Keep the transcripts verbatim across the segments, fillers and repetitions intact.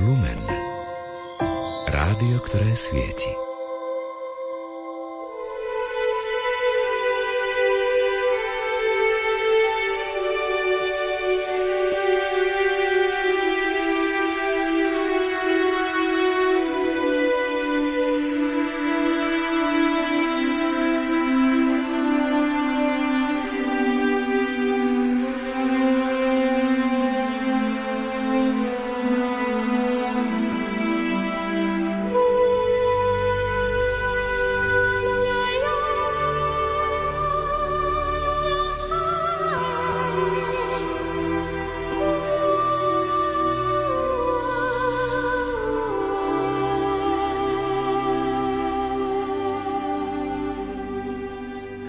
Lumen. Rádio, ktoré svieti.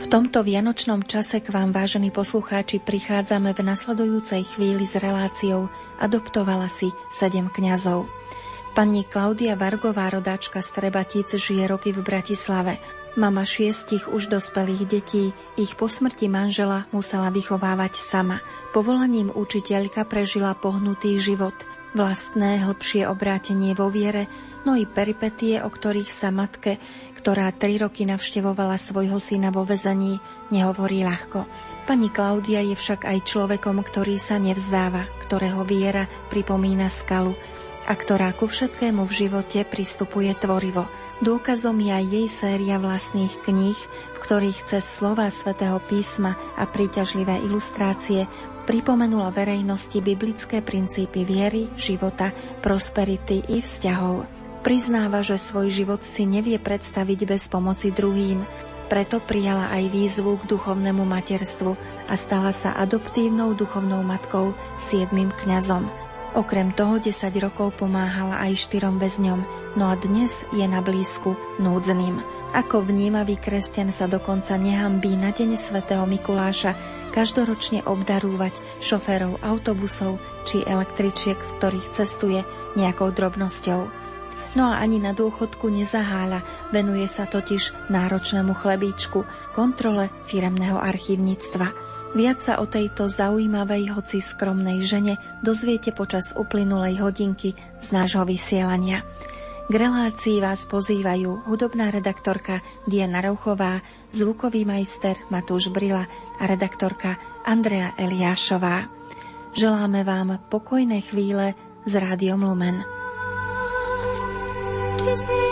V tomto vianočnom čase k vám, vážení poslucháči, prichádzame v nasledujúcej chvíli s reláciou Adoptovala si sedem kňazov. Pani Klaudia Vargová, rodáčka z Trebatíc, žije roky v Bratislave. Mama šiestich už dospelých detí, ich po smrti manžela musela vychovávať sama. Povolaním učiteľka prežila pohnutý život, vlastné hlbšie obrátenie vo viere, no i peripetie, o ktorých sa matke, ktorá tri roky navštevovala svojho syna vo väzení, nehovorí ľahko. Pani Klaudia je však aj človekom, ktorý sa nevzdáva, ktorého viera pripomína skalu a ktorá ku všetkému v živote pristupuje tvorivo. Dôkazom je aj jej séria vlastných kníh, v ktorých cez slová svätého písma a príťažlivé ilustrácie pripomenula verejnosti biblické princípy viery, života, prosperity i vzťahov. Priznáva, že svoj život si nevie predstaviť bez pomoci druhým, preto prijala aj výzvu k duchovnému materstvu a stala sa adoptívnou duchovnou matkou siedmym kňazom. Okrem toho desať rokov pomáhala aj štyrom väzňom, no a dnes je na blízku núdznym. Ako vnímavý kresťan sa dokonca nehambí na deň svätého Mikuláša každoročne obdarúvať šoférov autobusov či električiek, v ktorých cestuje, nejakou drobnosťou. No a ani na dôchodku nezaháľa, venuje sa totiž náročnému chlebíčku, kontrole firemného archívnictva. Viac sa o tejto zaujímavej, hoci skromnej žene dozviete počas uplynulej hodinky z nášho vysielania. K relácii vás pozývajú hudobná redaktorka Diana Rauchová, zvukový majster Matúš Brila a redaktorka Andrea Eliášová. Želáme vám pokojné chvíle s Rádiom Lumen. Is the end? Is the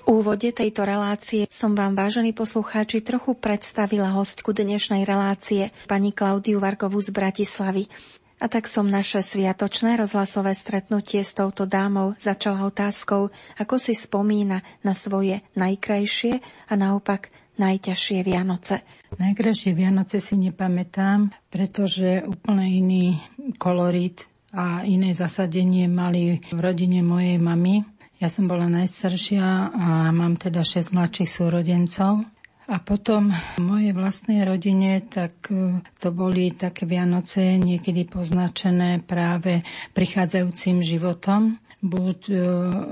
V úvode tejto relácie som vám, vážení poslucháči, trochu predstavila hostku dnešnej relácie, pani Klaudiu Vargovú z Bratislavy. A tak som naše sviatočné rozhlasové stretnutie s touto dámou začala otázkou, ako si spomína na svoje najkrajšie a naopak najťažšie Vianoce. Najkrajšie Vianoce si nepamätám, pretože úplne iný kolorit a iné zasadenie mali v rodine mojej mamy. Ja som bola najstaršia a mám teda šesť mladších súrodencov. A potom v mojej vlastnej rodine tak to boli také Vianoce niekedy poznačené práve prichádzajúcim životom. Buď e,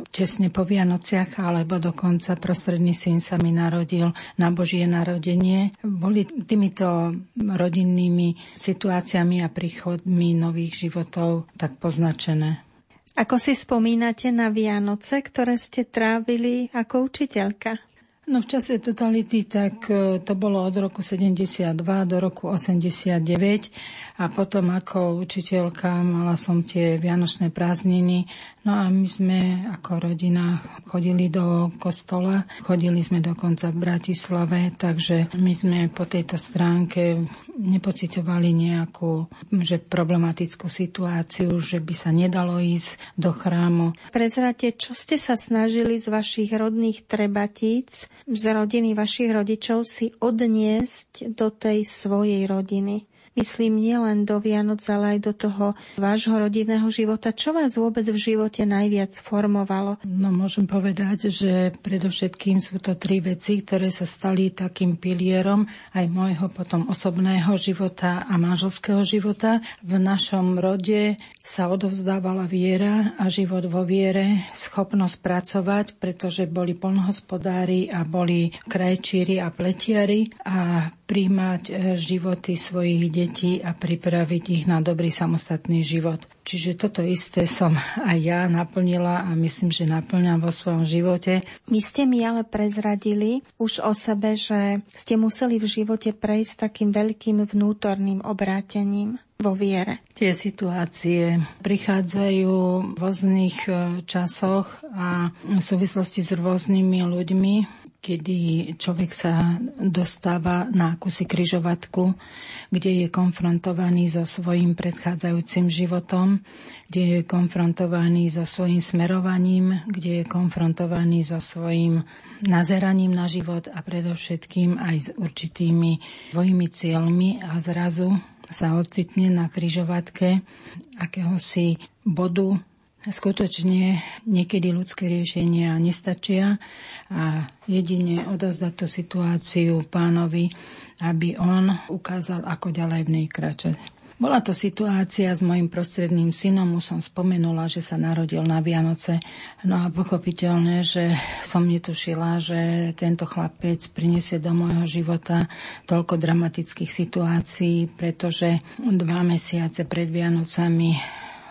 tesne po Vianociach, alebo dokonca prostredný syn sa mi narodil na Božie narodenie. Boli týmito rodinnými situáciami a príchodmi nových životov tak poznačené. Ako si spomínate na Vianoce, ktoré ste trávili ako učiteľka? No v čase totality tak to bolo od roku sedemdesiatdva do roku osemdesiatdeväť a potom ako učiteľka mala som tie vianočné prázdniny. No a my sme ako rodina chodili do kostola, chodili sme dokonca v Bratislave, takže my sme po tejto stránke nepocitovali nejakú že problematickú situáciu, že by sa nedalo ísť do chrámu. Prezrate, čo ste sa snažili z vašich rodných Trebatíc, z rodiny vašich rodičov si odniesť do tej svojej rodiny? Myslím nielen do Vianoc, ale aj do toho vášho rodinného života. Čo vás vôbec v živote najviac formovalo? No môžem povedať, že predovšetkým sú to tri veci, ktoré sa stali takým pilierom aj môjho potom osobného života a manželského života. V našom rode sa odovzdávala viera a život vo viere, schopnosť pracovať, pretože boli poľnohospodári a boli krajčíri a pletiari a prijímať životy svojich detí a pripraviť ich na dobrý samostatný život. Čiže toto isté som aj ja naplnila a myslím, že naplňam vo svojom živote. Vy ste mi ale prezradili už o sebe, že ste museli v živote prejsť takým veľkým vnútorným obrátením vo viere. Tie situácie prichádzajú v rôznych časoch a v súvislosti s rôznymi ľuďmi, kedy človek sa dostáva na akúsi križovatku, kde je konfrontovaný so svojím predchádzajúcim životom, kde je konfrontovaný so svojím smerovaním, kde je konfrontovaný so svojím nazeraním na život a predovšetkým aj s určitými svojimi cieľmi a zrazu sa ocitne na križovatke akéhosi bodu. Skutočne niekedy ľudské riešenia nestačia a jedine odovzdať tú situáciu pánovi, aby on ukázal, ako ďalej v nej kráčať. Bola to situácia s mojim prostredným synom, už som spomenula, že sa narodil na Vianoce. No a pochopiteľne, že som netušila, že tento chlapec prinesie do môjho života toľko dramatických situácií, pretože dva mesiace pred Vianocami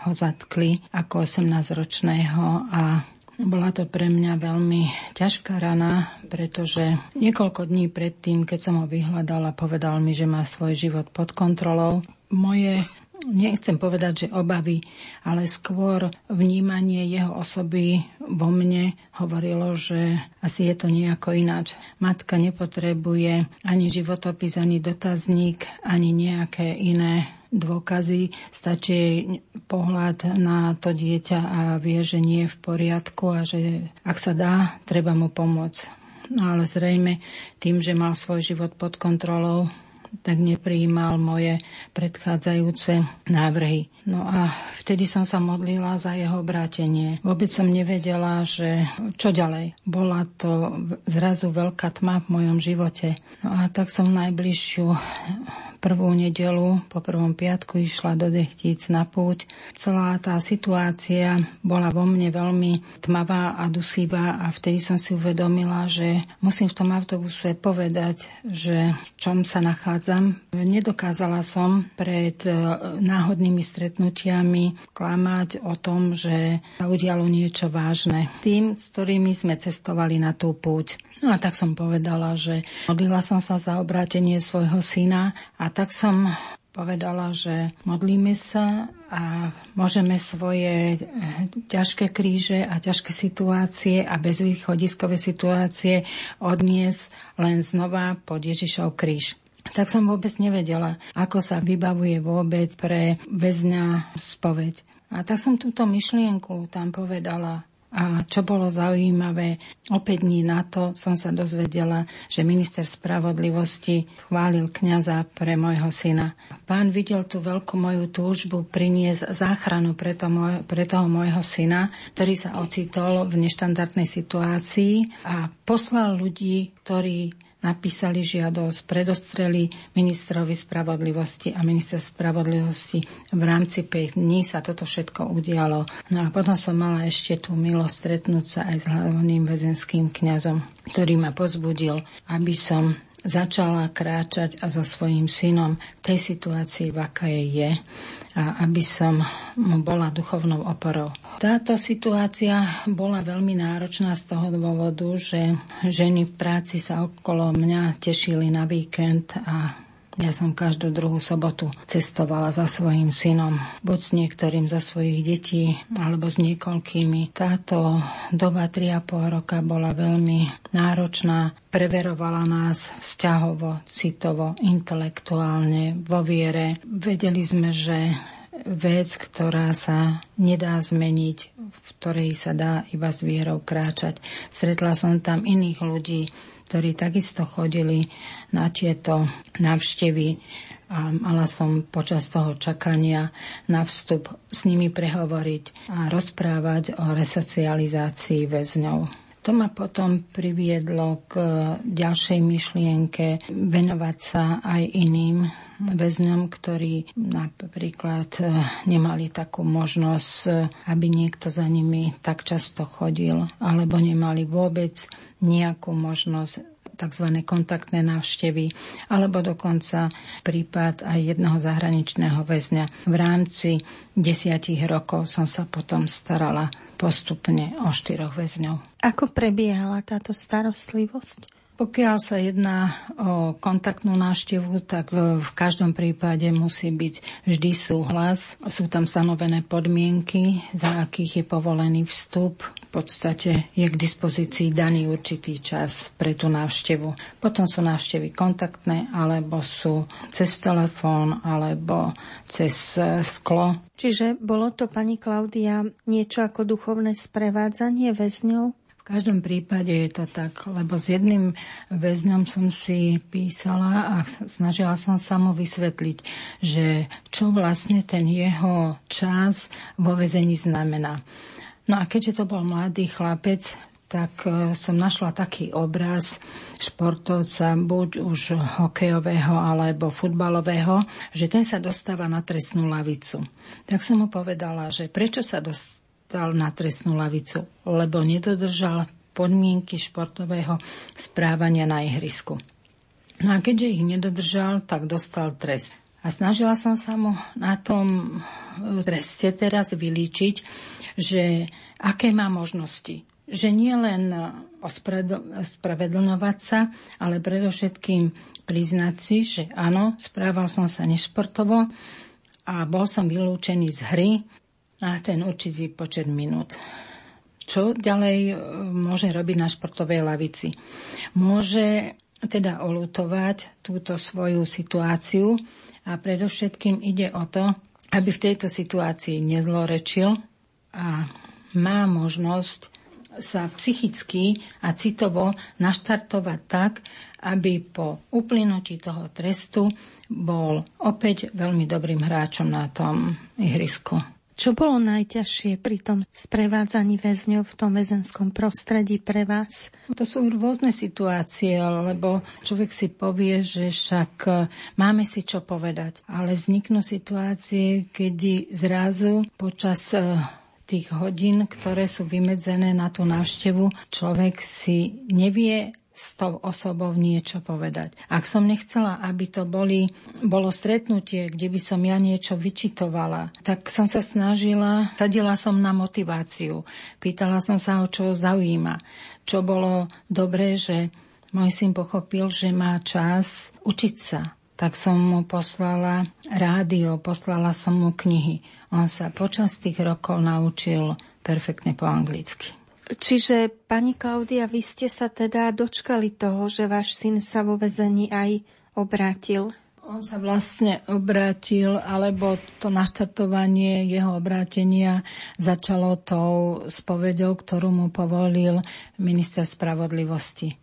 ho zatkli ako osemnásťročného a bola to pre mňa veľmi ťažká rana, pretože niekoľko dní predtým, keď som ho vyhľadala, povedal mi, že má svoj život pod kontrolou. Moje, nechcem povedať, že obavy, ale skôr vnímanie jeho osoby vo mne hovorilo, že asi je to nejako ináč. Matka nepotrebuje ani životopis, ani dotazník, ani nejaké iné dôkazy, stačí jej pohľad na to dieťa a vie, že nie je v poriadku a že ak sa dá, treba mu pomôcť. No ale zrejme tým, že mal svoj život pod kontrolou, tak neprijímal moje predchádzajúce návrhy. No a vtedy som sa modlila za jeho obrátenie. Vôbec som nevedela, že čo ďalej. Bola to zrazu veľká tma v mojom živote. No a tak som najbližšiu prvú nedelu po prvom piatku išla do Dehtíc na púť. Celá tá situácia bola vo mne veľmi tmavá a dusivá a vtedy som si uvedomila, že musím v tom autobuse povedať, že v čom sa nachádzam. Nedokázala som pred náhodnými stretnutiami klamať o tom, že sa udialo niečo vážne tým, s ktorými sme cestovali na tú púť. No a tak som povedala, že modlila som sa za obrátenie svojho syna a tak som povedala, že modlíme sa a môžeme svoje ťažké kríže a ťažké situácie a bezvýchodiskové situácie odniesť len znova pod Ježišov kríž. Tak som vôbec nevedela, ako sa vybavuje vôbec pre väzňa spoveď. A tak som túto myšlienku tam povedala. A čo bolo zaujímavé, opäť dní na to som sa dozvedela, že minister spravodlivosti chválil kňaza pre môjho syna. Pán videl tú veľkú moju túžbu priniesť záchranu pre, to môj, pre toho môjho syna, ktorý sa ocitol v neštandardnej situácii a poslal ľudí, ktorí napísali žiadosť, predostreli ministrovi spravodlivosti a minister spravodlivosti v rámci päť dní sa toto všetko udialo. No a potom som mala ešte tú milosť stretnúť sa aj s hlavným väzenským kňazom, ktorý ma pozbudil, aby som začala kráčať a so svojím synom v tej situácii, v akej je, a aby som mu bola duchovnou oporou. Táto situácia bola veľmi náročná z toho dôvodu, že ženy v práci sa okolo mňa tešili na víkend a ja som každú druhú sobotu cestovala za svojím synom, buď s niektorým zo svojich detí, alebo s niekoľkými. Táto doba tri a pol roka bola veľmi náročná. Preverovala nás vzťahovo, citovo, intelektuálne, vo viere. Vedeli sme, že vec, ktorá sa nedá zmeniť, v ktorej sa dá iba s vierou kráčať. Stretla som tam iných ľudí, ktorí takisto chodili na tieto návštevy a mala som počas toho čakania na vstup s nimi prehovoriť a rozprávať o resocializácii väzňov. To ma potom priviedlo k ďalšej myšlienke venovať sa aj iným väzňom, ktorí napríklad nemali takú možnosť, aby niekto za nimi tak často chodil, alebo nemali vôbec nejakú možnosť tzv. Kontaktné návštevy, alebo dokonca prípad aj jedného zahraničného väzňa. V rámci desiatich rokov som sa potom starala postupne o štyroch väzňov. Ako prebiehala táto starostlivosť? Pokiaľ sa jedná o kontaktnú návštevu, tak v každom prípade musí byť vždy súhlas. Sú tam stanovené podmienky, za akých je povolený vstup. V podstate je k dispozícii daný určitý čas pre tú návštevu. Potom sú návštevy kontaktné, alebo sú cez telefón, alebo cez sklo. Čiže bolo to, pani Klaudia, niečo ako duchovné sprevádzanie väzňov? V každom prípade je to tak, lebo s jedným väzňom som si písala a snažila som sa mu vysvetliť, že čo vlastne ten jeho čas vo väzení znamená. No a keďže to bol mladý chlapec, tak som našla taký obraz športovca, buď už hokejového alebo futbalového, že ten sa dostáva na trestnú lavicu. Tak som mu povedala, že prečo sa dostáva dal na trestnú lavicu, lebo nedodržal podmienky športového správania na ihrisku. No a keďže ich nedodržal, tak dostal trest. A snažila som sa mu na tom treste teraz vylíčiť, že aké má možnosti. Že nie len ospravedlňovať sa, ale predovšetkým priznať si, že áno, správal som sa nešportovo a bol som vylúčený z hry na ten určitý počet minút. Čo ďalej môže robiť na športovej lavici? Môže teda oľutovať túto svoju situáciu a predovšetkým ide o to, aby v tejto situácii nezlorečil a má možnosť sa psychicky a citovo naštartovať tak, aby po uplynutí toho trestu bol opäť veľmi dobrým hráčom na tom ihrisku. Čo bolo najťažšie pri tom sprevádzaní väzňov v tom väzenskom prostredí pre vás? To sú rôzne situácie, lebo človek si povie, že však máme si čo povedať. Ale vzniknú situácie, kedy zrazu počas tých hodín, ktoré sú vymedzené na tú návštevu, človek si nevie s tou osobou niečo povedať. Ak som nechcela, aby to boli, bolo stretnutie, kde by som ja niečo vyčitovala, tak som sa snažila, sadila som na motiváciu. Pýtala som sa, o čo zaujíma. Čo bolo dobré, že môj syn pochopil, že má čas učiť sa. Tak som mu poslala rádio, poslala som mu knihy. On sa počas tých rokov naučil perfektne po anglicky. Čiže, pani Klaudia, vy ste sa teda dočkali toho, že váš syn sa vo väzení aj obrátil? On sa vlastne obrátil, alebo to naštartovanie jeho obrátenia začalo tou spoveďou, ktorú mu povolil minister spravodlivosti.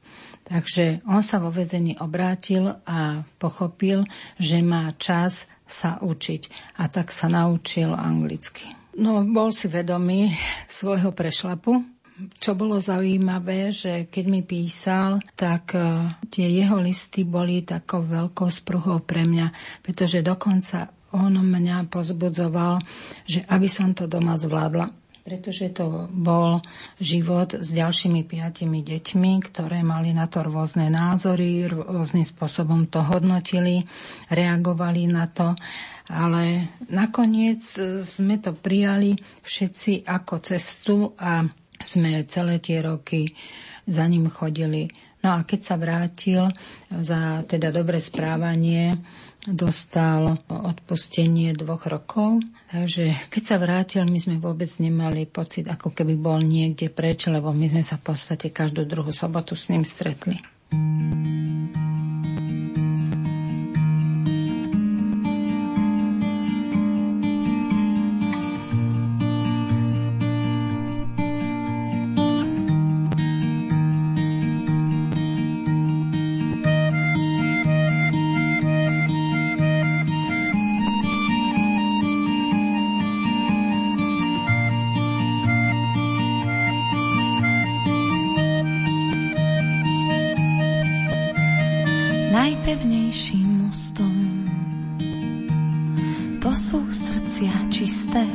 Takže on sa vo väzení obrátil a pochopil, že má čas sa učiť. A tak sa naučil anglicky. No, bol si vedomý svojho prešlapu. Čo bolo zaujímavé, že keď mi písal, tak tie jeho listy boli takou veľkou spruhou pre mňa, pretože dokonca on mňa pozbudzoval, že aby som to doma zvládla. pretože to bol život s ďalšími piatimi deťmi, ktoré mali na to rôzne názory, rôznym spôsobom to hodnotili, reagovali na to, ale nakoniec sme to prijali všetci ako cestu a sme celé tie roky za ním chodili. No a keď sa vrátil za teda dobré správanie, dostal odpustenie dvoch rokov, takže keď sa vrátil, my sme vôbec nemali pocit, ako keby bol niekde preč, lebo my sme sa v podstate každú druhú sobotu s ním stretli. Najpevnejším mostom to sú srdcia čisté,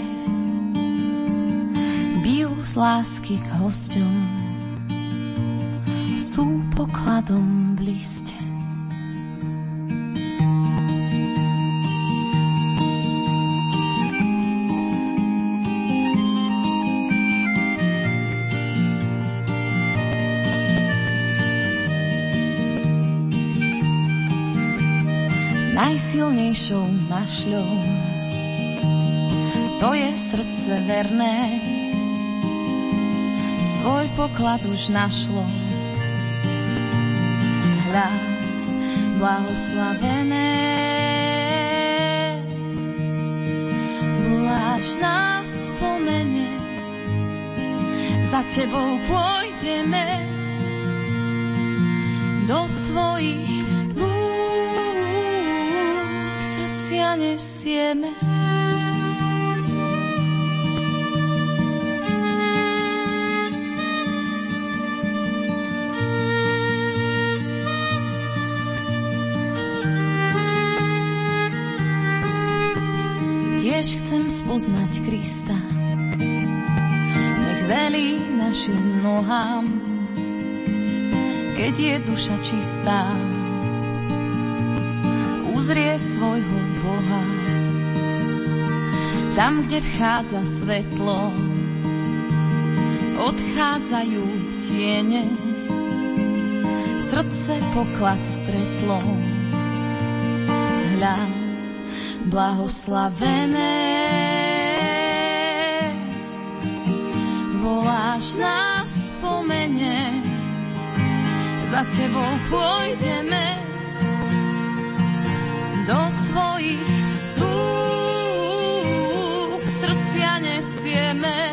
bijú z lásky k hosťom, sú pokladom bliste. Najsilnejšou mašľou to je srdce verné, svoj poklad už našlo. Hľa, blahoslavené, voláš nás, spomene, za tebou pôjdeme do tvojich nesieme. Tiež chcem spoznať Krista, nech velí našim nohám, keď je duša čistá, uzrie svojho Boha. Tam, kde vchádza svetlo, odchádzajú tiene, srdce poklad stretlo. Hľa, blahoslavené, voláš nás po mene, za tebou pôjdeme do tvojich rúk, srdcia nesieme.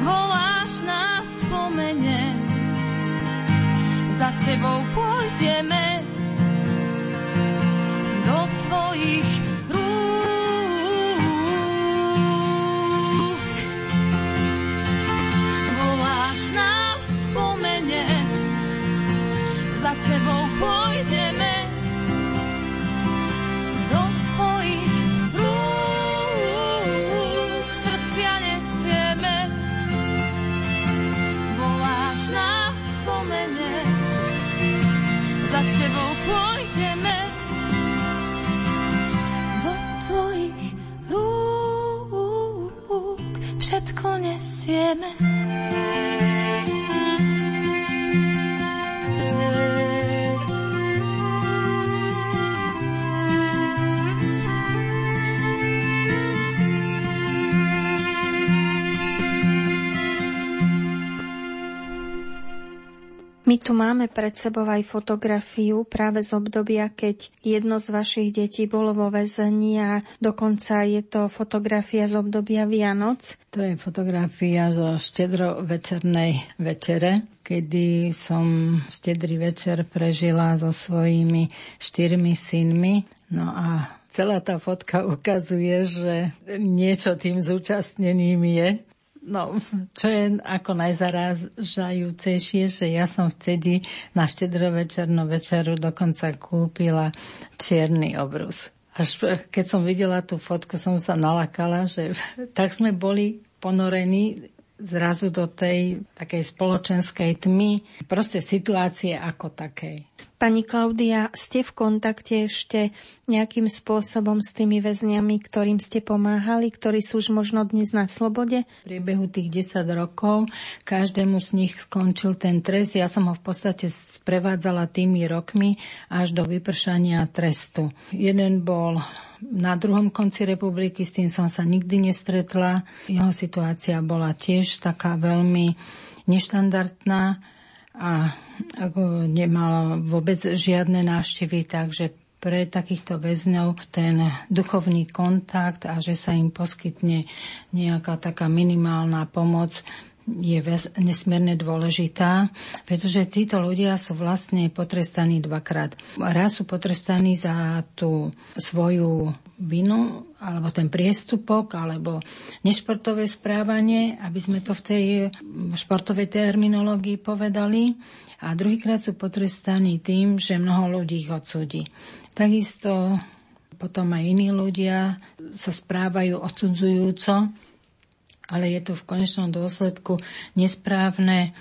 Voláš nás po mene, za tebou pôjdeme do tvojich rúk. Voláš nás po mene, za tebou pôjdeme nesieme. My tu máme pred sebou aj fotografiu práve z obdobia, keď jedno z vašich detí bolo vo väzení a dokonca je to fotografia z obdobia Vianoc. To je fotografia zo štedrovečernej večere, kedy som štedrý večer prežila so svojimi štyrmi synmi. No a celá tá fotka ukazuje, že niečo tým zúčastneným je. No, čo je ako najzarážajúcejšie, že ja som vtedy na štedrovečernú večeru dokonca kúpila čierny obrus. Až keď som videla tú fotku, som sa nalakala, že tak sme boli ponorení zrazu do tej takej spoločenskej tmy, proste situácie ako takej. Pani Klaudia, ste v kontakte ešte nejakým spôsobom s tými väzňami, ktorým ste pomáhali, ktorí sú už možno dnes na slobode? V priebehu tých desať rokov každému z nich skončil ten trest. Ja som ho v podstate sprevádzala tými rokmi až do vypršania trestu. Jeden bol na druhom konci republiky, s tým som sa nikdy nestretla. Jeho situácia bola tiež taká veľmi neštandardná a ako nemal vôbec žiadne návštevy, takže pre takýchto väzňov ten duchovný kontakt a že sa im poskytne nejaká taká minimálna pomoc je nesmierne dôležitá, pretože títo ľudia sú vlastne potrestaní dvakrát. Raz sú potrestaní za tú svoju vinu, alebo ten priestupok, alebo nešportové správanie, aby sme to v tej športovej terminológii povedali. A druhýkrát sú potrestaní tým, že mnoho ľudí ich odsúdi. Takisto potom aj iní ľudia sa správajú odsudzujúco, ale je to v konečnom dôsledku nesprávne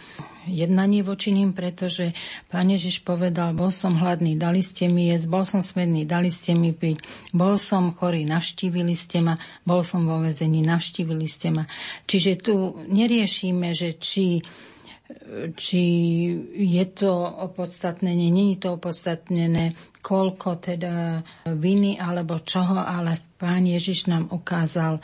jednanie voči nim, pretože Pán Ježiš povedal, bol som hladný, dali ste mi jesť, bol som smedný, dali ste mi piť, bol som chorý, navštívili ste ma, bol som vo väzení, navštívili ste ma. Čiže tu neriešime, že či, či je to opodstatnené, nie je to opodstatnené, koľko teda viny alebo čoho, ale Pán Ježiš nám ukázal,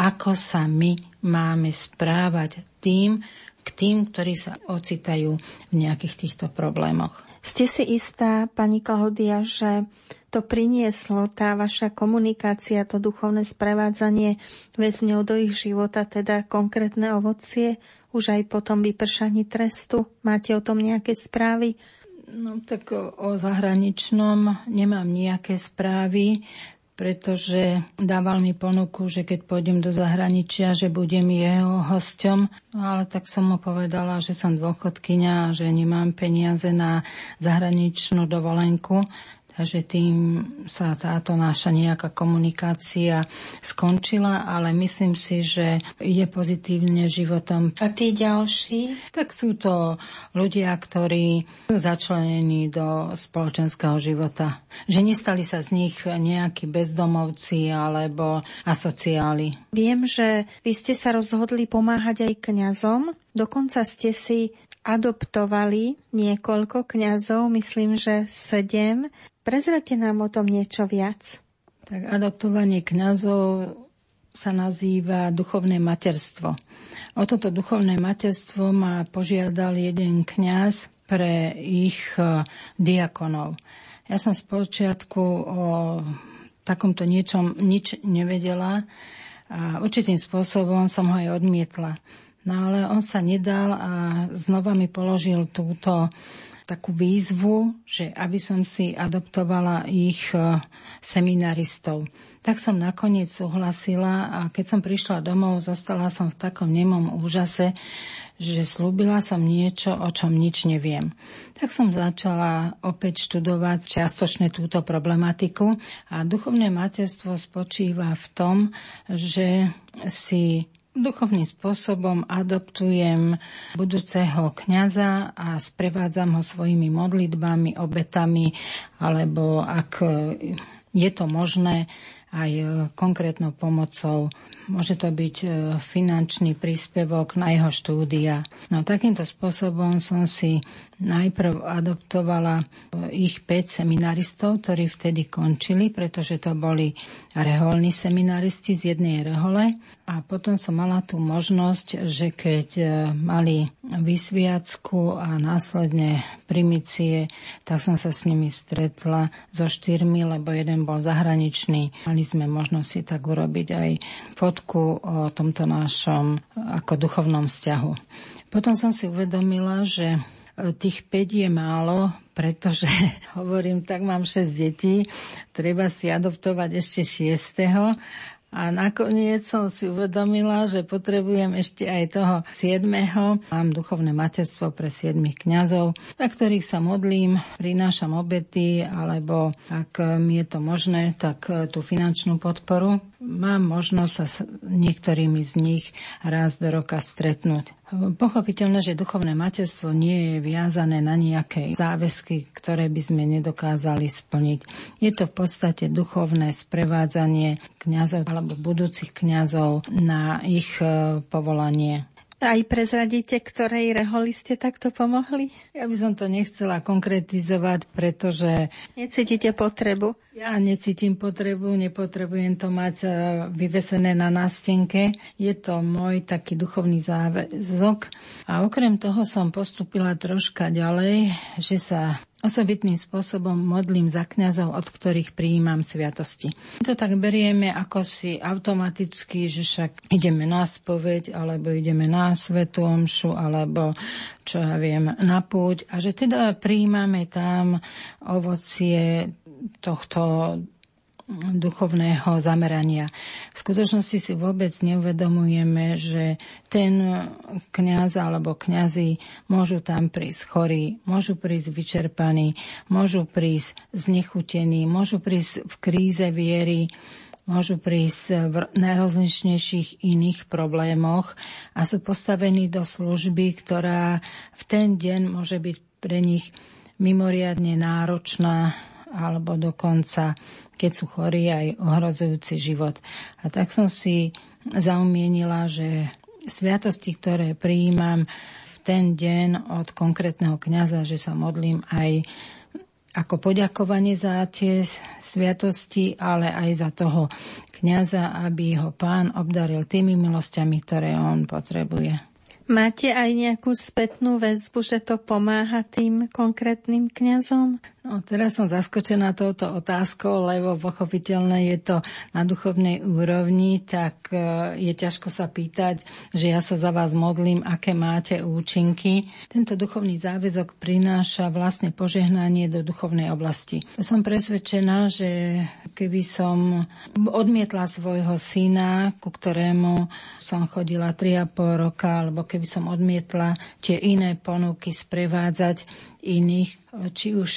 ako sa my máme správať tým, k tým, ktorí sa ocitajú v nejakých týchto problémoch. Ste si istá, pani Klaudia, že to prinieslo tá vaša komunikácia, to duchovné sprevádzanie väzňov do ich života, teda konkrétne ovocie, už aj potom vypršaní trestu? Máte o tom nejaké správy? No tak o zahraničnom nemám nejaké správy, pretože dával mi ponuku, že keď pôjdem do zahraničia, že budem jeho hosťom. Ale tak som mu povedala, že som dôchodkyňa a že nemám peniaze na zahraničnú dovolenku. Takže tým sa táto naša nejaká komunikácia skončila, ale myslím si, že ide pozitívne životom. A tí ďalší? Tak sú to ľudia, ktorí sú začlenení do spoločenského života. Že nestali sa z nich nejakí bezdomovci alebo asociáli. Viem, že vy ste sa rozhodli pomáhať aj kňazom. Dokonca ste si adoptovali niekoľko kňazov, myslím, že sedem. Prezrate nám o tom niečo viac. Tak adoptovanie kňazov sa nazýva duchovné materstvo. O toto duchovné materstvo ma požiadal jeden kňaz pre ich diakonov. Ja som spočiatku o takomto niečom nič nevedela a určitým spôsobom som ho aj odmietla. No ale on sa nedal a znova mi položil túto takú výzvu, že aby som si adoptovala ich seminaristov. Tak som nakoniec súhlasila a keď som prišla domov, zostala som v takom nemom úžase, že slúbila som niečo, o čom nič neviem. Tak som začala opäť študovať čiastočne túto problematiku a duchovné materstvo spočíva v tom, že si duchovným spôsobom adoptujem budúceho kňaza a sprevádzam ho svojimi modlitbami, obetami, alebo ak je to možné, aj konkrétnou pomocou. Môže to byť finančný príspevok na jeho štúdia. No takýmto spôsobom som si najprv adoptovala ich päť seminaristov, ktorí vtedy končili, pretože to boli reholní seminaristi z jednej rehole. A potom som mala tú možnosť, že keď mali vysviacku a následne primície, tak som sa s nimi stretla so štyrmi, lebo jeden bol zahraničný. Mali sme možnosť si tak urobiť aj fotku o tomto našom ako duchovnom vzťahu. Potom som si uvedomila, že tých päť je málo, pretože hovorím, tak mám šesť detí, treba si adoptovať ešte šiesteho. A nakoniec som si uvedomila, že potrebujem ešte aj toho siedmeho. Mám duchovné materstvo pre siedmých kňazov, za ktorých sa modlím, prinášam obety, alebo ak mi je to možné, tak tú finančnú podporu. Mám možnosť sa s niektorými z nich raz do roka stretnúť. Pochopiteľné, že duchovné materstvo nie je viazané na nejaké záväzky, ktoré by sme nedokázali splniť. Je to v podstate duchovné sprevádzanie kňazov alebo budúcich kňazov na ich povolanie. Aj prezradíte, ktorej reholi ste takto pomohli? Ja by som to nechcela konkretizovať, pretože... Necítite potrebu? Ja necítim potrebu, nepotrebujem to mať vyvesené na nástenke. Je to môj taký duchovný záväzok. A okrem toho som postúpila troška ďalej, že sa... osobitným spôsobom modlím za kňazov, od ktorých prijímam sviatosti. To tak berieme ako si automaticky, že však ideme na spoveď, alebo ideme na svätú omšu, alebo čo ja viem, na púť. A že teda prijímame tam ovocie tohto duchovného zamerania. V skutočnosti si vôbec neuvedomujeme, že ten kňaz alebo kňazi môžu tam prísť chorí, môžu prísť vyčerpaní, môžu prísť znechutení, môžu prísť v kríze viery, môžu prísť v najrozličnejších iných problémoch a sú postavení do služby, ktorá v ten deň môže byť pre nich mimoriadne náročná alebo dokonca keď sú chorí, aj ohrozujúci život. A tak som si zaumienila, že sviatosti, ktoré prijímam v ten deň od konkrétneho kňaza, že sa modlím aj ako poďakovanie za tie sviatosti, ale aj za toho kňaza, aby ho Pán obdaril tými milosťami, ktoré on potrebuje. Máte aj nejakú spätnú väzbu, že to pomáha tým konkrétnym kňazom? No, teraz som zaskočená touto otázkou, lebo pochopiteľne je to na duchovnej úrovni, tak je ťažko sa pýtať, že ja sa za vás modlím, aké máte účinky. Tento duchovný záväzok prináša vlastne požehnanie do duchovnej oblasti. Som presvedčená, že keby som odmietla svojho syna, ku ktorému som chodila tri a pol roka, alebo keby som odmietla tie iné ponuky sprevádzať iných, či už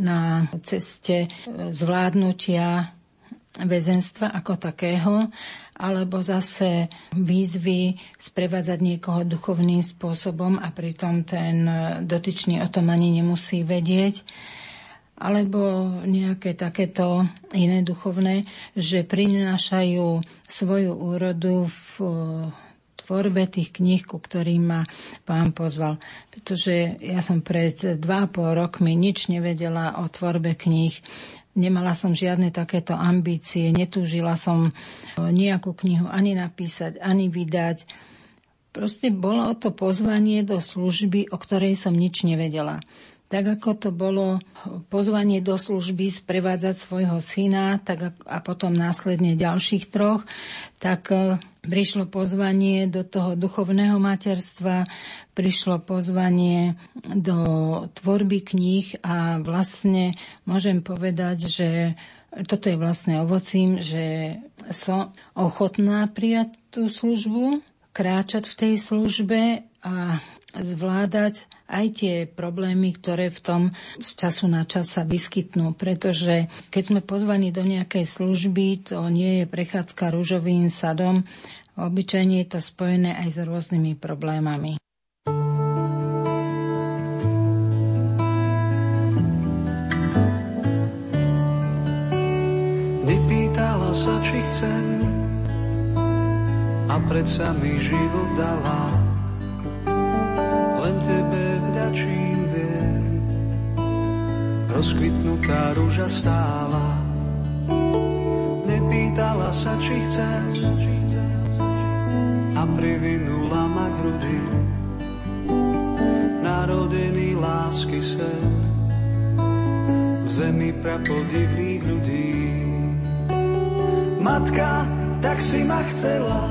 na ceste zvládnutia väzenstva ako takého, alebo zase výzvy sprevádzať niekoho duchovným spôsobom a pritom ten dotyčný o tom ani nemusí vedieť, alebo nejaké takéto iné duchovné, že prinášajú svoju úrodu v tvorbe tých kníh, ku ktorým ma Pán pozval. Pretože ja som pred dva a pol rokmi nič nevedela o tvorbe kníh. Nemala som žiadne takéto ambície, netúžila som nejakú knihu ani napísať, ani vydať. Proste bolo to pozvanie do služby, o ktorej som nič nevedela. Tak ako to bolo pozvanie do služby sprevádzať svojho syna tak a potom následne ďalších troch, tak prišlo pozvanie do toho duchovného materstva, prišlo pozvanie do tvorby kníh a vlastne môžem povedať, že toto je vlastne ovocím, že som ochotná prijať tú službu, kráčať v tej službe a zvládať aj tie problémy, ktoré v tom z času na čas sa vyskytnú. Pretože keď sme pozvaní do nejakej služby, to nie je prechádzka ružovým sadom. Obyčajne je to spojené aj s rôznymi problémami. Vypýtala sa, či chcem, a predsa mi život dala. Len tebe vďačím, viem, rozkvitnutá rúža stála. Nepýtala sa, či chcem, a privinula ma k hrudi. Narodený lásky sen, v zemi prapodivných ľudí. Matka, tak si ma chcela,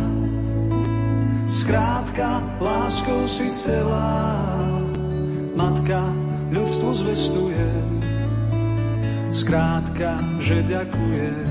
skrátka, láskou si celá. Matka, ľudstvu zvestujem, skrátka, že ďakujem.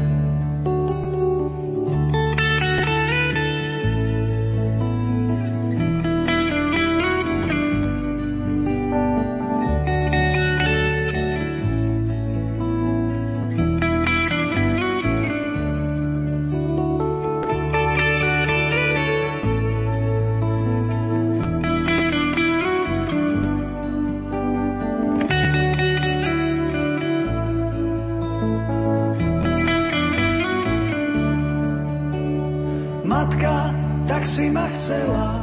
jak si ma chcela,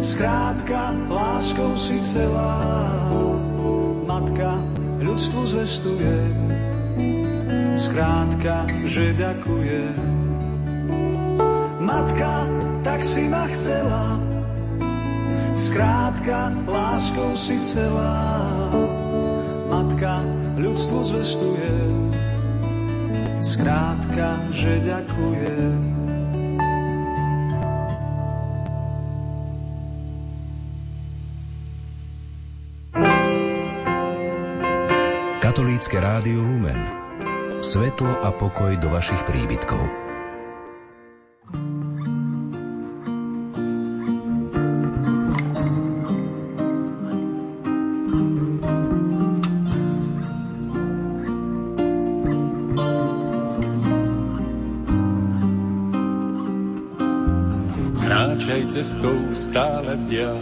skrátka láskou si celá. Matka ľudstvu zvestuje, skrátka, že ďakuje. Matka, tak si ma chcela, skrátka láskou si celá. Matka ľudstvu zvestuje, skrátka, že ďakuje. Katolícke rádio Lumen. Svetlo a pokoj do vašich príbytkov. Cestou stále vdiaľ,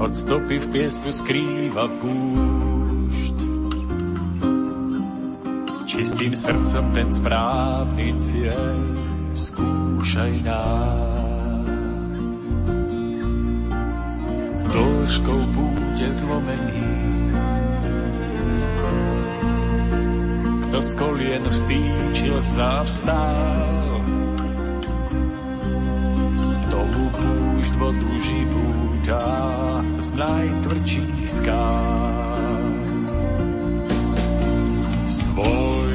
od stopy v piesku skrýva púšť, čistým srdcom ten správny cieľ, skúšaj nás. Dĺžkou púte zlomený, kto z kolien vstýčil sa vstál, púšť vodu živú dá z najtvrdších skál. Svoj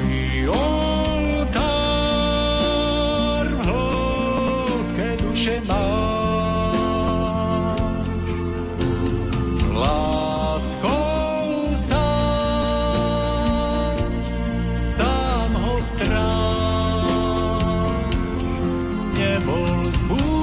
oltár v hĺbke duše máš, láskou sám, sám ho stráš, nebol zbúr.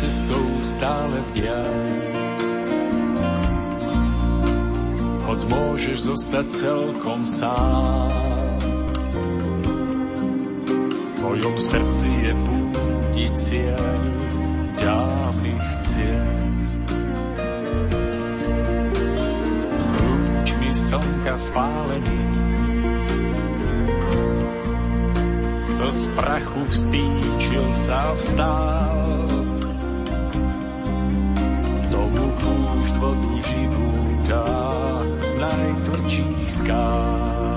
Cestou stále vdiaľ, hoď môžeš zostať celkom sám. V tvojom srdci je pútni cieľ dávnych ciest. Lúčmi slnka spálený, kto z prachu vstýčil sa vstál, púšť vodu živú dá z najtvrdších skál.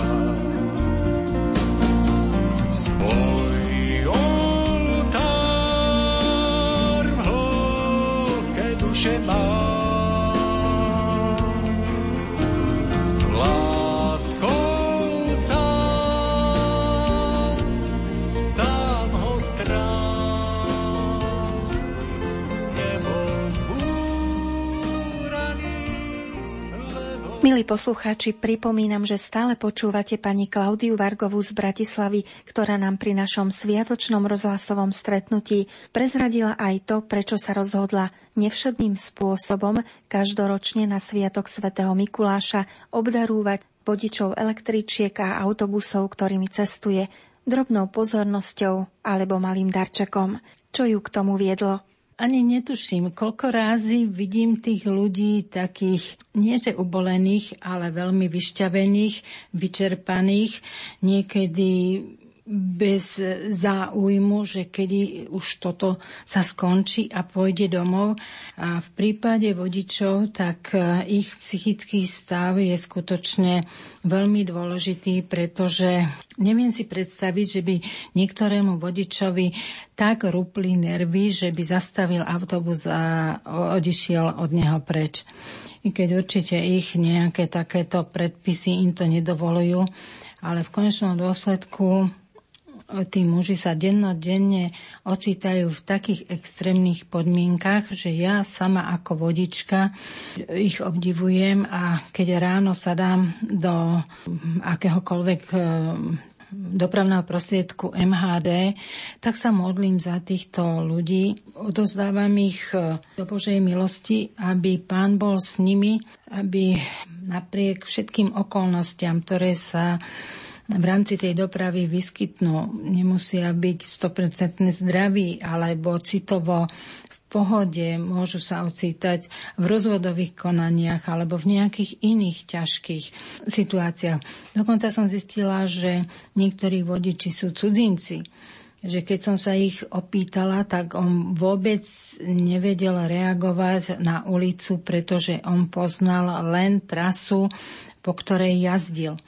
Svoj oltár v hĺbke duše máš, láskou sám, sám ho stráž. Milí poslucháči, pripomínam, že stále počúvate pani Klaudiu Vargovú z Bratislavy, ktorá nám pri našom sviatočnom rozhlasovom stretnutí prezradila aj to, prečo sa rozhodla nevšedným spôsobom každoročne na sviatok svätého Mikuláša obdarúvať vodičov električiek a autobusov, ktorými cestuje, drobnou pozornosťou alebo malým darčekom. Čo ju k tomu viedlo? Ani netuším, koľko rázy vidím tých ľudí takých, nie že ubolených, ale veľmi vyšťavených, vyčerpaných, niekedy bez záujmu, že kedy už toto sa skončí a pôjde domov. A v prípade vodičov, tak ich psychický stav je skutočne veľmi dôležitý, pretože neviem si predstaviť, že by niektorému vodičovi tak rúpli nervy, že by zastavil autobus a odišiel od neho preč. I keď určite ich nejaké takéto predpisy im to nedovolujú, ale v konečnom dôsledku tí muži sa dennodenne ocitajú v takých extrémnych podmienkach, že ja sama ako vodička ich obdivujem, a keď ráno sa dám do akéhokoľvek dopravného prostriedku em há dé, tak sa modlím za týchto ľudí. Odozdávam ich do Božej milosti, aby Pán bol s nimi, aby napriek všetkým okolnostiam, ktoré sa v rámci tej dopravy vyskytnú, nemusia byť sto percent zdraví alebo citovo v pohode, môžu sa ocitať v rozvodových konaniach alebo v nejakých iných ťažkých situáciách. Dokonca som zistila, že niektorí vodiči sú cudzinci, že keď som sa ich opýtala, tak on vôbec nevedel reagovať na ulicu, pretože on poznal len trasu, po ktorej jazdil.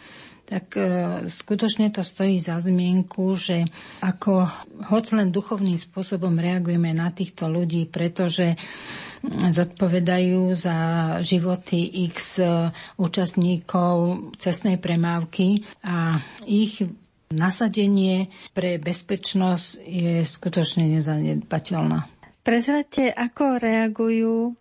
Tak e, skutočne to stojí za zmienku, že ako hoc len duchovným spôsobom reagujeme na týchto ľudí, pretože zodpovedajú za životy x účastníkov cestnej premávky a ich nasadenie pre bezpečnosť je skutočne nezanedbateľná. Prezrate, ako reagujú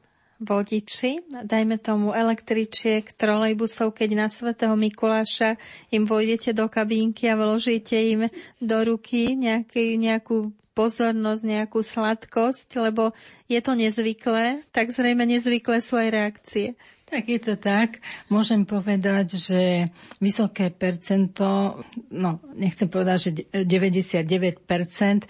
vodiči, dajme tomu električiek, trolejbusov, keď na svätého Mikuláša im vojdete do kabínky a vložíte im do ruky nejaký, nejakú pozornosť, nejakú sladkosť, lebo je to nezvyklé, tak zrejme nezvyklé sú aj reakcie. Tak je to tak. Môžem povedať, že vysoké percento, no nechcem povedať, že deväťdesiatdeväť percent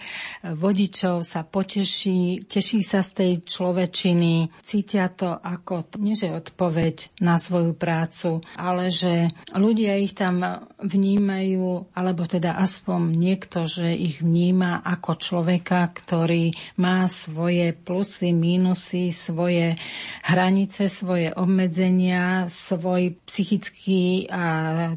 vodičov sa poteší, teší sa z tej človečiny, cítia to ako, nie že odpoveď na svoju prácu, ale že ľudia ich tam vnímajú, alebo teda aspoň niekto, že ich vníma ako človeka, ktorý má svoje plusy, mínusy, svoje hranice, svoje obmedzenia, svoj psychický a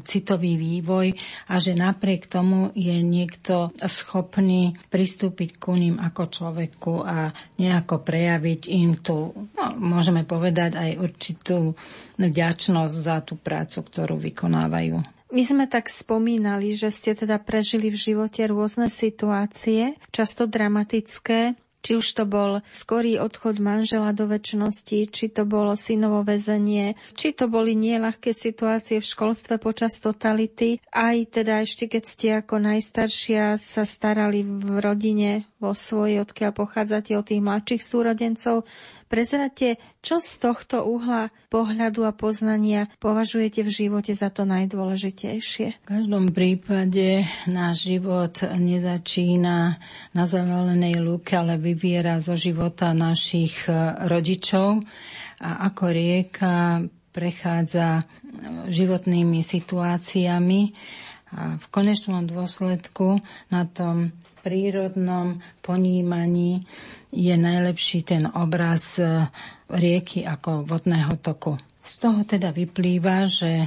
citový vývoj, a že napriek tomu je niekto schopný pristúpiť ku ním ako človeku a nejako prejaviť im tú, no, môžeme povedať aj určitú vďačnosť za tú prácu, ktorú vykonávajú. My sme tak spomínali, že ste teda prežili v živote rôzne situácie, často dramatické. Či už to bol skorý odchod manžela do večnosti, či to bolo synovo väzenie, či to boli nieľahké situácie v školstve počas totality, aj teda ešte keď ste ako najstaršia sa starali v rodine, vo svojej, odkiaľ pochádzate, od tých mladších súrodencov. Prezrate, čo z tohto uhla pohľadu a poznania považujete v živote za to najdôležitejšie? V každom prípade náš život nezačína na zelenej lúke, ale vyviera zo života našich rodičov, a ako rieka prechádza životnými situáciami a v konečnom dôsledku na tom prírodnom ponímaní je najlepší ten obraz rieky ako vodného toku. Z toho teda vyplýva, že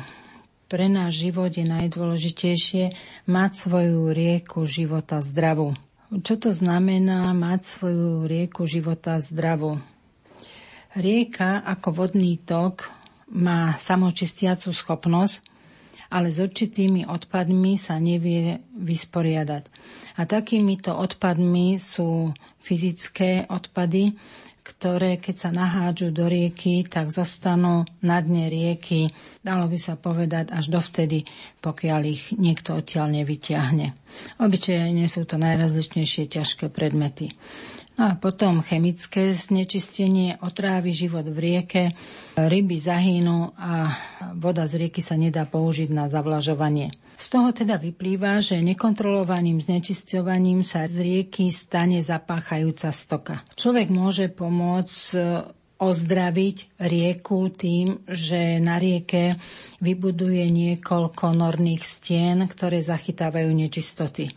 pre náš život je najdôležitejšie mať svoju rieku života zdravú. Čo to znamená mať svoju rieku života zdravú? Rieka ako vodný tok má samočistiacu schopnosť, ale s určitými odpadmi sa nevie vysporiadať. A takýmito odpadmi sú fyzické odpady, ktoré keď sa nahádžu do rieky, tak zostanú na dne rieky, dalo by sa povedať, až dovtedy, pokiaľ ich niekto odtiaľ nevyťahne. Obyčajne sú to najrazličnejšie ťažké predmety. No a potom chemické znečistenie otrávi život v rieke, ryby zahynú a voda z rieky sa nedá použiť na zavlažovanie. Z toho teda vyplýva, že nekontrolovaným znečisťovaním sa z rieky stane zapáchajúca stoka. Človek môže pomôcť ozdraviť rieku tým, že na rieke vybuduje niekoľko norných stien, ktoré zachytávajú nečistoty.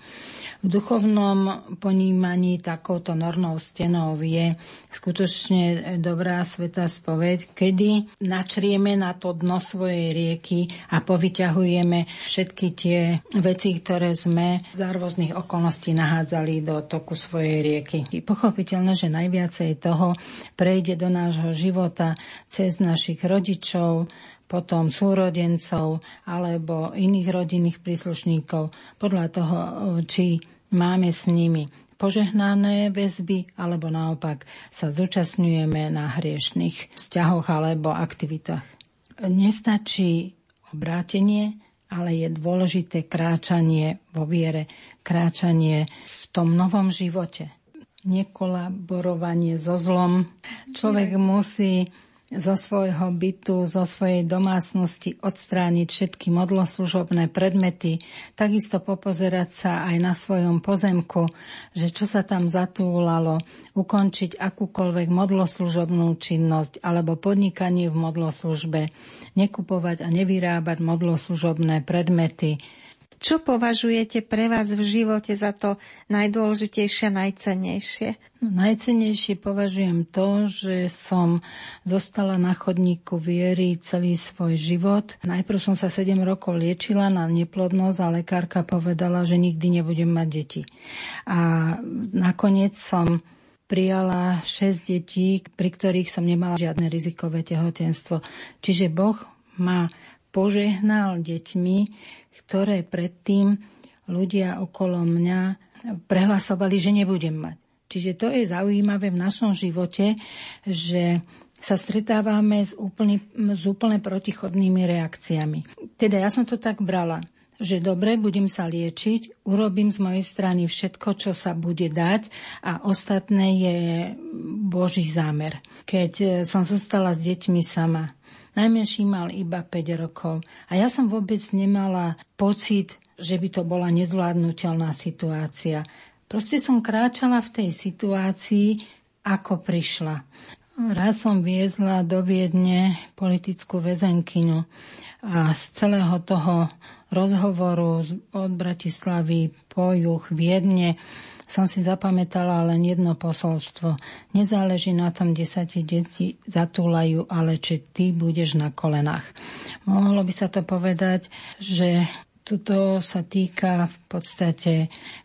V duchovnom ponímaní takouto nornou stenou je skutočne dobrá svätá spoveď, kedy načrieme na to dno svojej rieky a povyťahujeme všetky tie veci, ktoré sme za rôznych okolností nahádzali do toku svojej rieky. Je pochopiteľné, že najviacej toho prejde do nášho života cez našich rodičov, potom súrodencov alebo iných rodinných príslušníkov podľa toho, či máme s nimi požehnané väzby, alebo naopak sa zúčastňujeme na hriešnych vzťahoch alebo aktivitách. Nestačí obrátenie, ale je dôležité kráčanie vo viere, kráčanie v tom novom živote. Nekolaborovanie so zlom. Človek musí zo svojho bytu, zo svojej domácnosti odstrániť všetky modloslužobné predmety, takisto popozerať sa aj na svojom pozemku, že čo sa tam zatúlalo, ukončiť akúkoľvek modloslužobnú činnosť alebo podnikanie v modloslužbe, nekupovať a nevyrábať modloslužobné predmety. Čo považujete pre vás v živote za to najdôležitejšie a najcennejšie? Najcennejšie považujem to, že som zostala na chodníku viery celý svoj život. Najprv som sa sedem rokov liečila na neplodnosť a lekárka povedala, že nikdy nebudem mať deti. A nakoniec som prijala šesť detí, pri ktorých som nemala žiadne rizikové tehotenstvo. Čiže Boh ma požehnal deťmi, ktoré predtým ľudia okolo mňa prehlasovali, že nebudem mať. Čiže to je zaujímavé v našom živote, že sa stretávame s úplne, s úplne protichodnými reakciami. Teda ja som to tak brala, že dobre, budem sa liečiť, urobím z mojej strany všetko, čo sa bude dať a ostatné je Boží zámer. Keď som zostala s deťmi sama, najmenší mal iba päť rokov a ja som vôbec nemala pocit, že by to bola nezvládnutelná situácia. Proste som kráčala v tej situácii, ako prišla. Raz som viezla do Viedne politickú väzenkyňu a z celého toho rozhovoru od Bratislavy po juh Viedne som si zapamätala len jedno posolstvo. Nezáleží na tom, kde sa ti deti zatúľajú, ale či ty budeš na kolenách. Mohlo by sa to povedať, že toto sa týka v podstate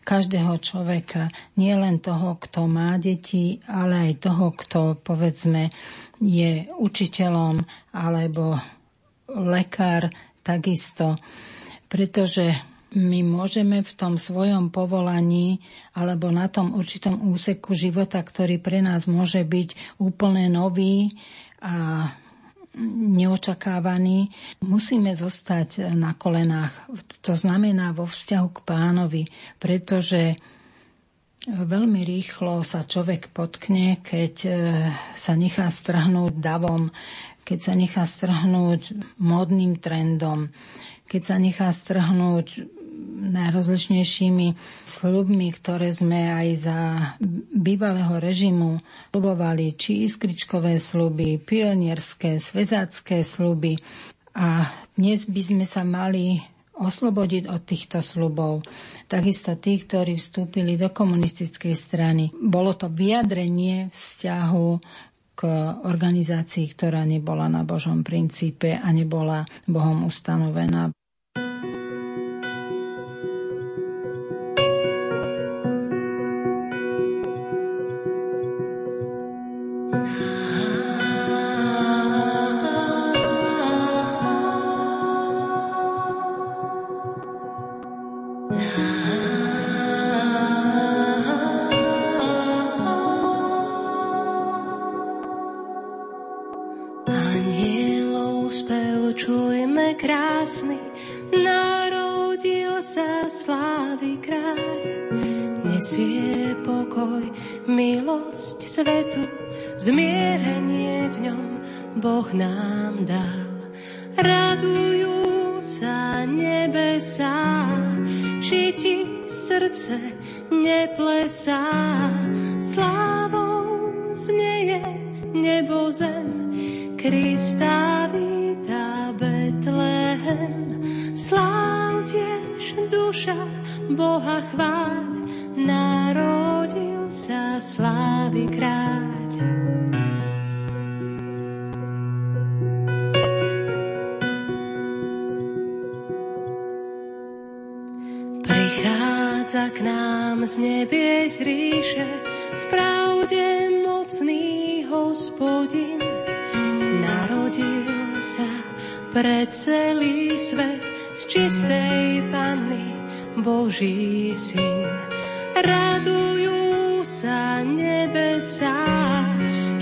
každého človeka. Nie len toho, kto má deti, ale aj toho, kto, povedzme, je učiteľom alebo lekár takisto. Pretože my môžeme v tom svojom povolaní alebo na tom určitom úseku života, ktorý pre nás môže byť úplne nový a neočakávaný, musíme zostať na kolenách. To znamená vo vzťahu k Pánovi, pretože veľmi rýchlo sa človek potkne, keď sa nechá strhnúť davom, keď sa nechá strhnúť módnym trendom, keď sa nechá strhnúť najrozličnejšími sľubmi, ktoré sme aj za bývalého režimu sľubovali, či iskričkové sľuby, pionierské, sväzácké sľuby. A dnes by sme sa mali oslobodiť od týchto sľubov. Takisto tí, ktorí vstúpili do komunistickej strany. Bolo to vyjadrenie vzťahu k organizácii, ktorá nebola na Božom princípe a nebola Bohom ustanovená. Svetu, zmierenie v ňom Boh nám dal. Radujú sa nebesá, či ti srdce neplesá. Slávou znieje nebo zem, Krista víta Betlehem. Slávtiež duša, Boha chváľ, narodil sa slávy kráľ. Prichádza k nám z nebies ríše, v pravde mocný Hospodin. Narodil sa pre celý svet, z čistej panny Boží syn. Radujú sa nebesá,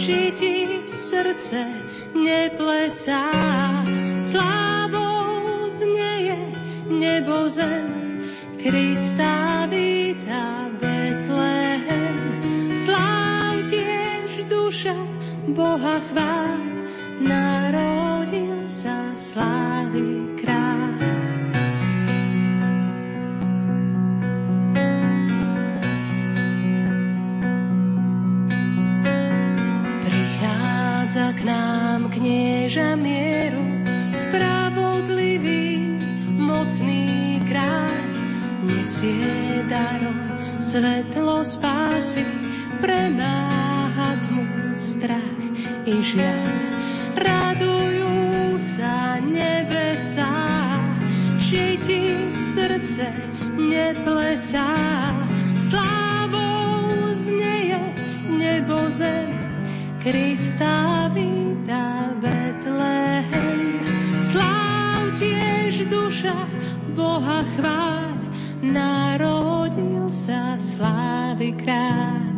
či ti srdce neplesá. Slávou znieje nebo zem, Krista víta Betlehem. Sláv tiež duša, Boha chvál, narodil sa slávy kráľ. Prichádza k nám knieža mieru, spravodlivý, mocný kráľ. Nesie darom svetlo spásy, premáha tmu strach i žiaľ. Radujú sa nebesá, či ti srdce neplesá. Slávou znieje nebo zem, Krista víta Betlehem. Sláv tiež duša, Boha chvál, narodil sa slávy kráľ.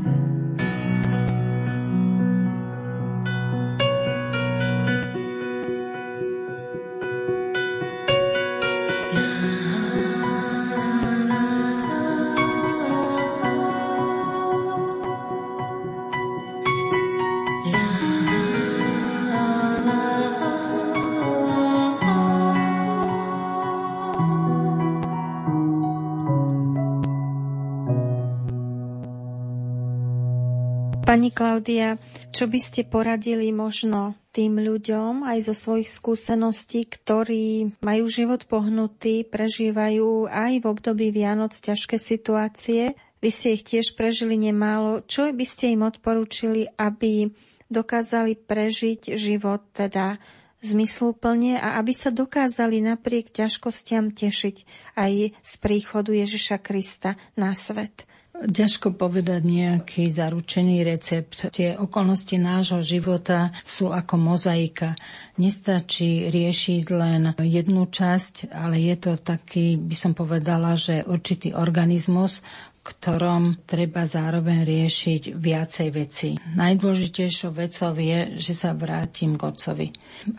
Pani Klaudia, čo by ste poradili možno tým ľuďom aj zo svojich skúseností, ktorí majú život pohnutý, prežívajú aj v období Vianoc ťažké situácie? Vy ste ich tiež prežili nemálo. Čo by ste im odporúčili, aby dokázali prežiť život teda zmysluplne a aby sa dokázali napriek ťažkostiam tešiť aj z príchodu Ježiša Krista na svet? Ťažko povedať nejaký zaručený recept. Tie okolnosti nášho života sú ako mozaika. Nestačí riešiť len jednu časť, ale je to taký, by som povedala, že určitý organizmus, ktorom treba zároveň riešiť viacej vecí. Najdôležitejšou vecou je, že sa vrátim k Otcovi.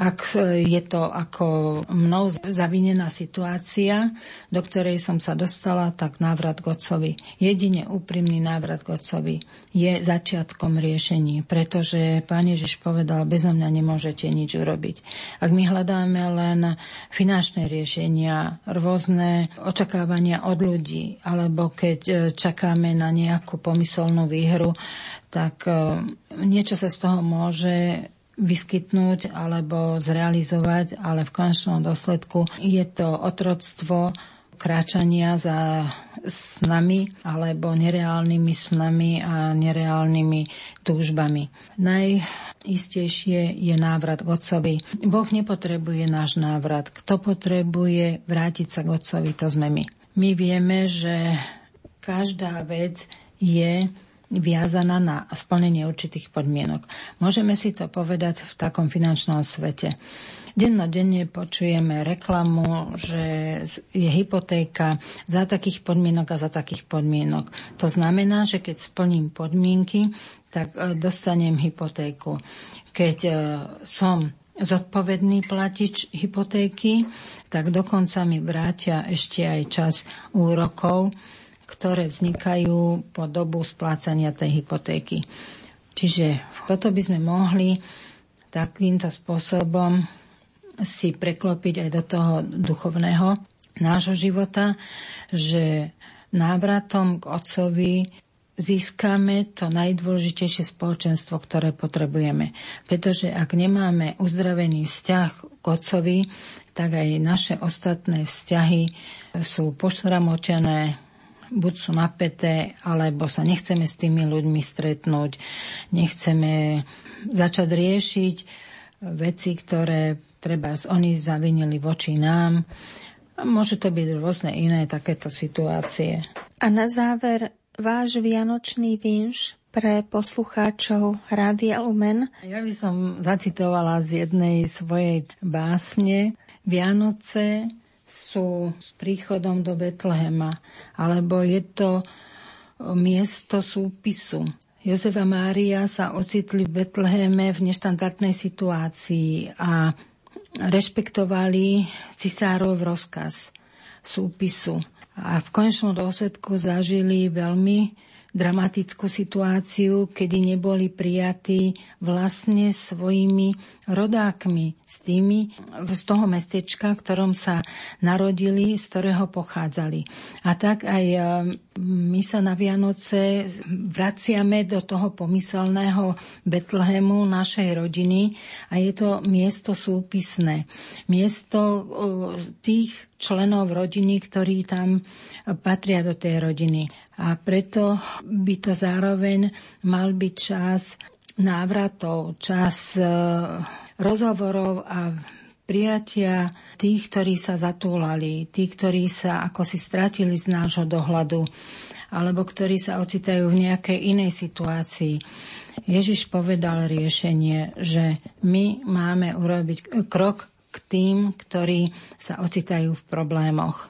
Ak je to ako mnou zavinená situácia, do ktorej som sa dostala, tak návrat k Otcovi. Jedine úprimný návrat k Otcovi je začiatkom riešení, pretože Pán Ježiš povedal, bezo mňa nemôžete nič urobiť. Ak my hľadáme len finančné riešenia, rôzne očakávania od ľudí, alebo keď čakáme na nejakú pomyselnú výhru, tak niečo sa z toho môže vyskytnúť alebo zrealizovať, ale v konečnom dôsledku je to otroctvo kráčania za snami alebo nereálnymi snami a nereálnymi túžbami. Najistejšie je návrat k Otcovi. Boh nepotrebuje náš návrat. Kto potrebuje vrátiť sa k Otcovi, to sme my. My vieme, že každá vec je viazaná na splnenie určitých podmienok. Môžeme si to povedať v takom finančnom svete. Dennodenne počujeme reklamu, že je hypotéka za takých podmienok a za takých podmienok. To znamená, že keď splním podmienky, tak dostanem hypotéku. Keď som zodpovedný platič hypotéky, tak dokonca mi vrátia ešte aj čas úrokov, ktoré vznikajú po dobu splácania tej hypotéky. Čiže toto by sme mohli takýmto spôsobom si preklopiť aj do toho duchovného nášho života, že návratom k Otcovi získame to najdôležitejšie spoločenstvo, ktoré potrebujeme. Pretože ak nemáme uzdravený vzťah k otcovi, tak aj naše ostatné vzťahy sú pošramočené, buď sú napäté, alebo sa nechceme s tými ľuďmi stretnúť, nechceme začať riešiť veci, ktoré treba oni zavinili voči nám. A môže to byť rôzne iné takéto situácie. A na záver váš vianočný vinš pre poslucháčov Rádia Lumen. Ja by som zacitovala z jednej svojej básne. Vianoce sú s príchodom do Betlehema, alebo je to miesto súpisu. Jozef a Mária sa ocitli v Betleheme v neštandardnej situácii a rešpektovali cisárov rozkaz súpisu. A v konečnom dôsledku zažili veľmi dramatickú situáciu, kedy neboli prijatí vlastne svojimi rodákmi, s tými z toho mestečka, v ktorom sa narodili, z ktorého pochádzali. A tak aj my sa na Vianoce vraciame do toho pomyselného Betlehemu našej rodiny a je to miesto súpisné. Miesto tých členov rodiny, ktorí tam patria do tej rodiny. A preto by to zároveň mal byť čas návratov, čas e, rozhovorov a prijatia tých, ktorí sa zatúlali, tých, ktorí sa ako si stratili z nášho dohľadu, alebo ktorí sa ocitajú v nejakej inej situácii. Ježiš povedal riešenie, že my máme urobiť krok k tým, ktorí sa ocitajú v problémoch.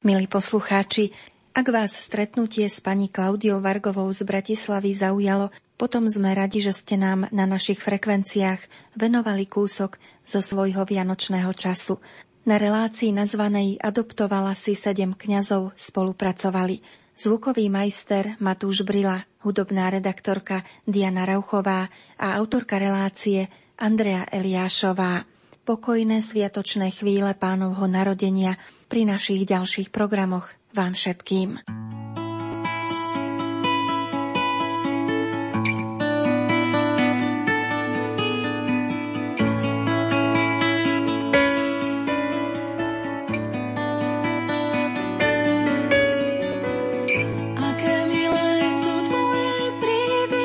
Milí poslucháči, ak vás stretnutie s pani Klaudiou Vargovou z Bratislavy zaujalo, potom sme radi, že ste nám na našich frekvenciách venovali kúsok zo svojho vianočného času. Na relácii nazvanej Adoptovala si sedem kňazov spolupracovali zvukový majster Matúš Brila, hudobná redaktorka Diana Rauchová a autorka relácie Andrea Eliášová. Pokojné sviatočné chvíle Pánovho narodenia pri našich ďalších programoch vám všetkým. Aké milé sú tvoje príbehy.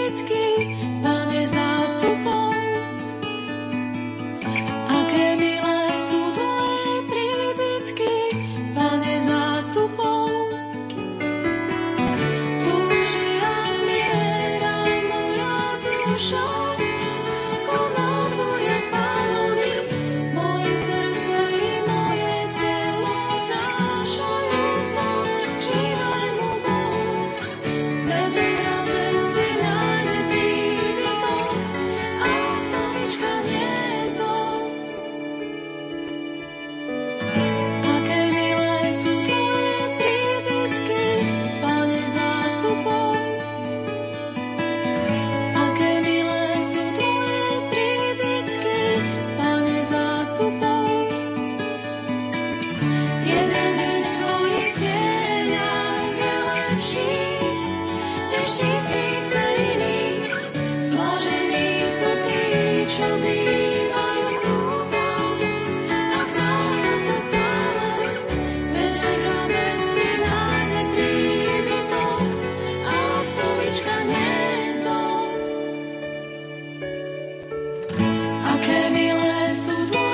sú dôležité.